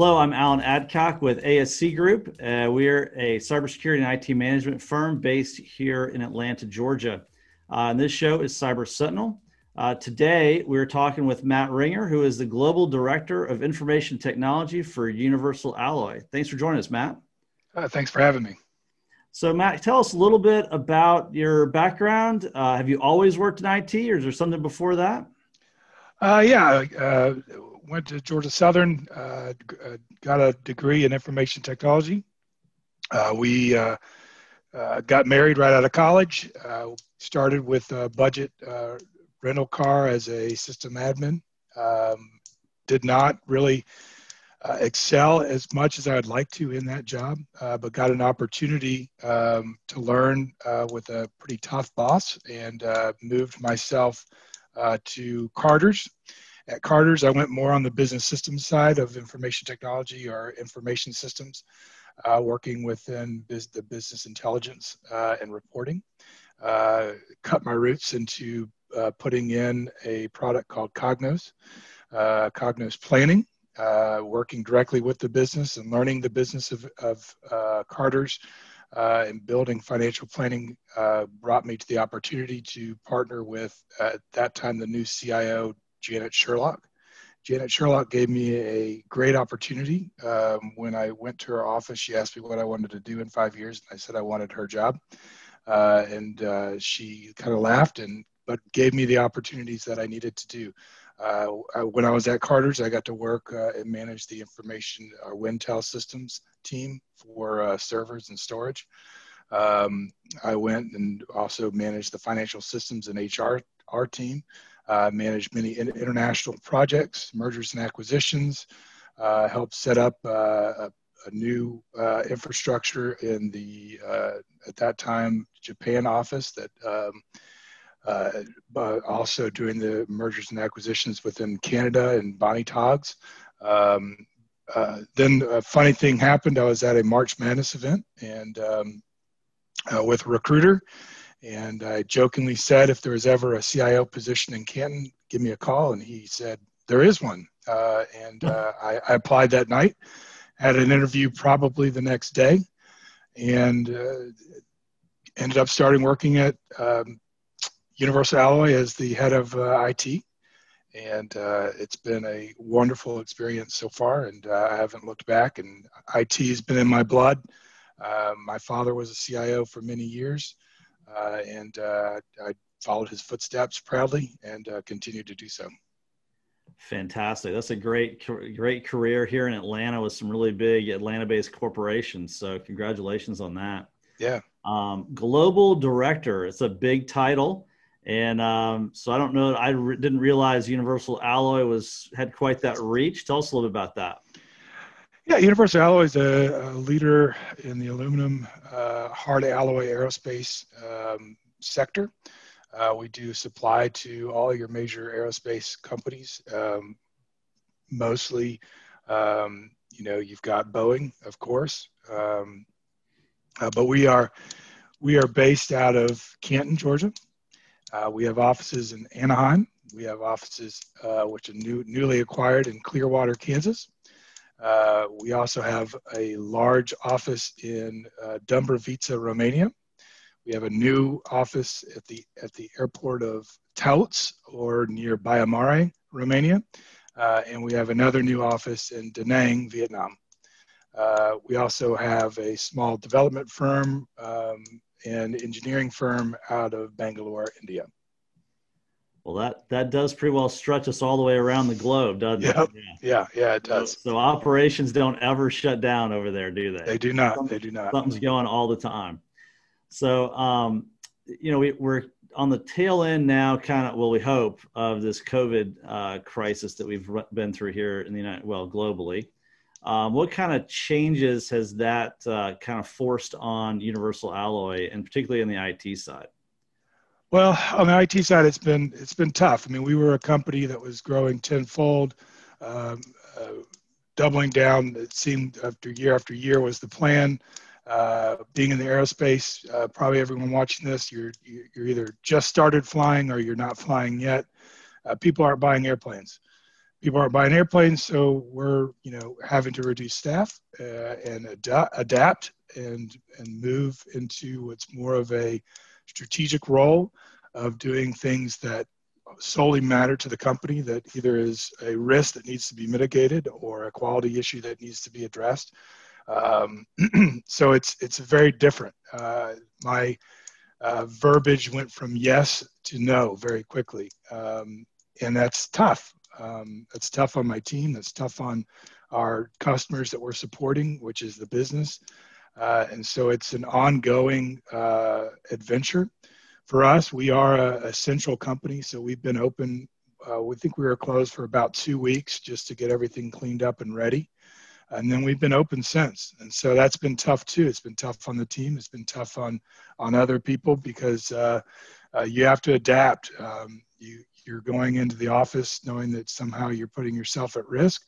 Hello, I'm Alan Adcock with ASC Group. We're a cybersecurity and IT management firm based here in Atlanta, Georgia. And this show is Cyber Sentinel. Today, we're talking with Matt Ringer, who is the Global Director of Information Technology for Universal Alloy. Thanks for joining us, Matt. Thanks for having me. So Matt, tell us a little bit about your background. Have you always worked in IT, or is there something before that? Yeah. Went to Georgia Southern, got a degree in information technology. We got married right out of college, started with a budget rental car as a system admin. Did not really excel as much as I would like to in that job, but got an opportunity to learn with a pretty tough boss, and moved myself to Carter's. At Carter's, I went more on the business systems side of information technology or information systems, working within the business intelligence and reporting. Cut my roots into putting in a product called Cognos, Cognos Planning, working directly with the business and learning the business of Carter's and building financial planning. Brought me to the opportunity to partner with, at that time, the new CIO, Janet Sherlock. Janet Sherlock gave me a great opportunity. When I went to her office, she asked me what I wanted to do in 5 years, and I said I wanted her job. She kind of laughed, but gave me the opportunities that I needed to do. When I was at Carter's, I got to work and manage the information, our Wintel systems team for servers and storage. I went and also managed the financial systems and HR team. Managed many international projects, mergers and acquisitions, helped set up a new infrastructure in the, at that time, Japan office, that but also doing the mergers and acquisitions within Canada and Bonnie Toggs. Then a funny thing happened. I was at a March Madness event and with a recruiter. And I jokingly said, if there was ever a CIO position in Canton, give me a call. And he said, there is one. I applied that night, had an interview probably the next day, and ended up starting working at Universal Alloy as the head of IT. And it's been a wonderful experience so far, and I haven't looked back. And IT has been in my blood. My father was a CIO for many years. I followed his footsteps proudly and continued to do so. Fantastic. That's a great career here in Atlanta with some really big Atlanta-based corporations. So congratulations on that. Yeah. Global Director. It's a big title. And so I don't know. I didn't realize Universal Alloy had quite that reach. Tell us a little bit about that. Yeah, Universal Alloy is a leader in the aluminum hard alloy aerospace sector. We do supply to all your major aerospace companies. Mostly, you've got Boeing, of course, but we are based out of Canton, Georgia. We have offices in Anaheim. We have offices which are newly acquired in Clearwater, Kansas. We also have a large office in Dumbravica, Romania. We have a new office at the airport of Tauts, or near Baia Mare, Romania. And we have another new office in Da Nang, Vietnam. We also have a small development firm and engineering firm out of Bangalore, India. Well, that does pretty well stretch us all the way around the globe, doesn't it? Yeah, it does. So operations don't ever shut down over there, do they? They do not. Something's going all the time. So, we're on the tail end now, we hope, of this COVID crisis that we've been through here in the globally. What kind of changes has that forced on Universal Alloy, and particularly on the IT side? Well, on the IT side, it's been tough. I mean, we were a company that was growing tenfold, doubling down. It seemed after year was the plan. Being in the aerospace, probably everyone watching this, you're either just started flying or you're not flying yet. People aren't buying airplanes. people aren't buying airplanes, so we're having to reduce staff and adapt and move into what's more of a strategic role of doing things that solely matter to the company, that either is a risk that needs to be mitigated or a quality issue that needs to be addressed. So it's very different. My verbiage went from yes to no very quickly, and that's tough. That's tough on my team. That's tough on our customers that we're supporting, which is the business. And so it's an ongoing adventure. For us, we are a central company, so we've been open. We think we were closed for about 2 weeks just to get everything cleaned up and ready. And then we've been open since. And so that's been tough too. It's been tough on the team. It's been tough on other people because you have to adapt. You're going into the office knowing that somehow you're putting yourself at risk,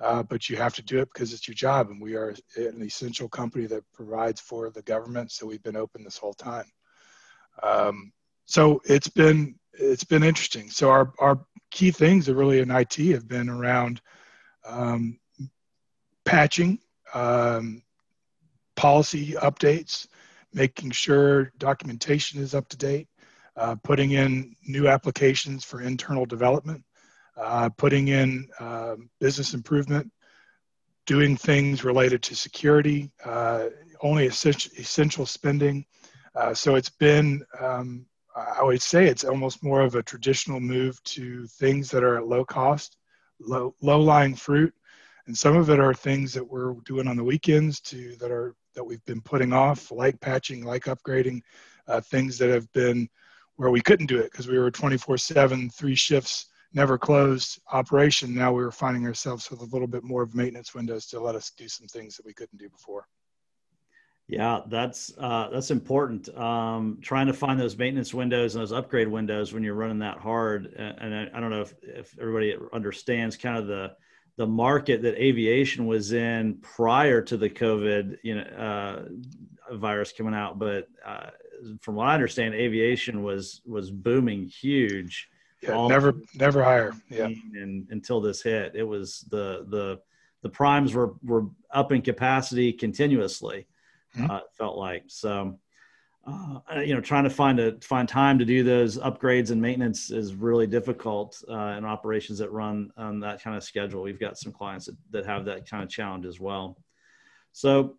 but you have to do it because it's your job. And we are an essential company that provides for the government, so we've been open this whole time. So it's been interesting. So our key things are really in IT have been around, patching, policy updates, making sure documentation is up to date, putting in new applications for internal development, putting in, business improvement, doing things related to security, only essential spending. So it's been, I would say it's almost more of a traditional move to things that are at low cost, low-lying fruit. And some of it are things that we're doing on the weekends that we've been putting off, like patching, like upgrading, things that have been where we couldn't do it because we were 24/7, 3 shifts, never closed operation. Now we were finding ourselves with a little bit more of maintenance windows to let us do some things that we couldn't do before. Yeah, that's important. Trying to find those maintenance windows and those upgrade windows when you're running that hard. And I don't know if everybody understands kind of the market that aviation was in prior to the COVID virus coming out. But from what I understand, aviation was booming huge. Yeah, never higher. Yeah, and until this hit, it was the primes were up in capacity continuously. It felt like. So, trying to find time to do those upgrades and maintenance is really difficult in operations that run on that kind of schedule. We've got some clients that have that kind of challenge as well. So,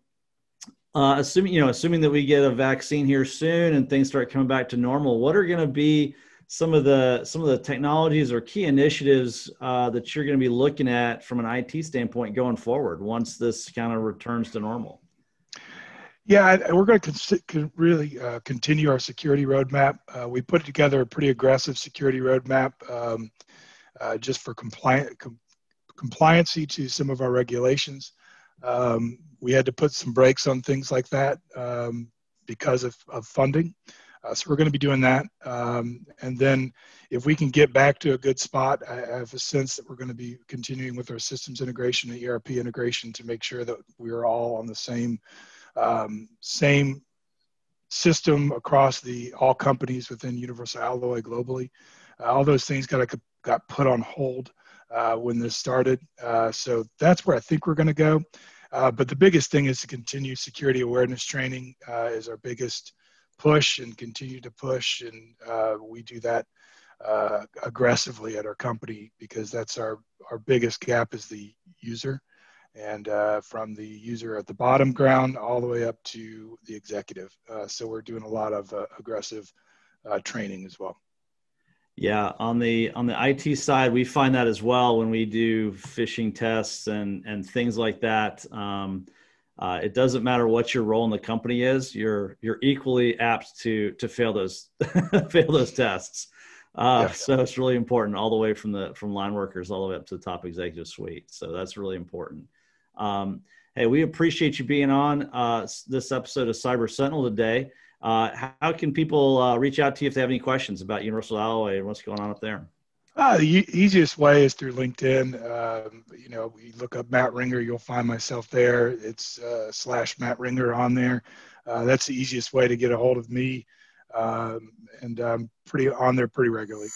assuming that we get a vaccine here soon and things start coming back to normal, what are going to be some of the technologies or key initiatives that you're going to be looking at from an IT standpoint going forward once this kind of returns to normal? Yeah, we're going to really continue our security roadmap. We put together a pretty aggressive security roadmap just for compliancy to some of our regulations. We had to put some brakes on things like that because of funding. So we're going to be doing that. And then if we can get back to a good spot, I have a sense that we're going to be continuing with our systems integration and ERP integration to make sure that we're all on the same system across all companies within Universal Alloy globally. All those things got put on hold when this started. So that's where I think we're going to go. But the biggest thing is to continue security awareness training is our biggest push and continue to push. And we do that aggressively at our company because that's our biggest gap is the user. And from the user at the bottom ground all the way up to the executive. So we're doing a lot of aggressive training as well. Yeah, on the IT side, we find that as well when we do phishing tests and things like that. It doesn't matter what your role in the company is; you're equally apt to fail those tests. So it's really important all the way from line workers all the way up to the top executive suite. So that's really important. Hey, we appreciate you being on this episode of Cyber Sentinel today. How can people reach out to you if they have any questions about Universal Alloy and what's going on up there? The easiest way is through LinkedIn. You look up Matt Ringer, you'll find myself there. It's / Matt Ringer on there. That's the easiest way to get a hold of me. And I'm pretty on there pretty regularly.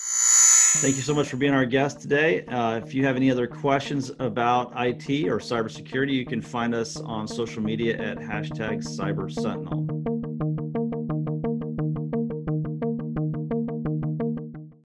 Thank you so much for being our guest today. If you have any other questions about IT or cybersecurity, you can find us on social media at #CyberSentinel.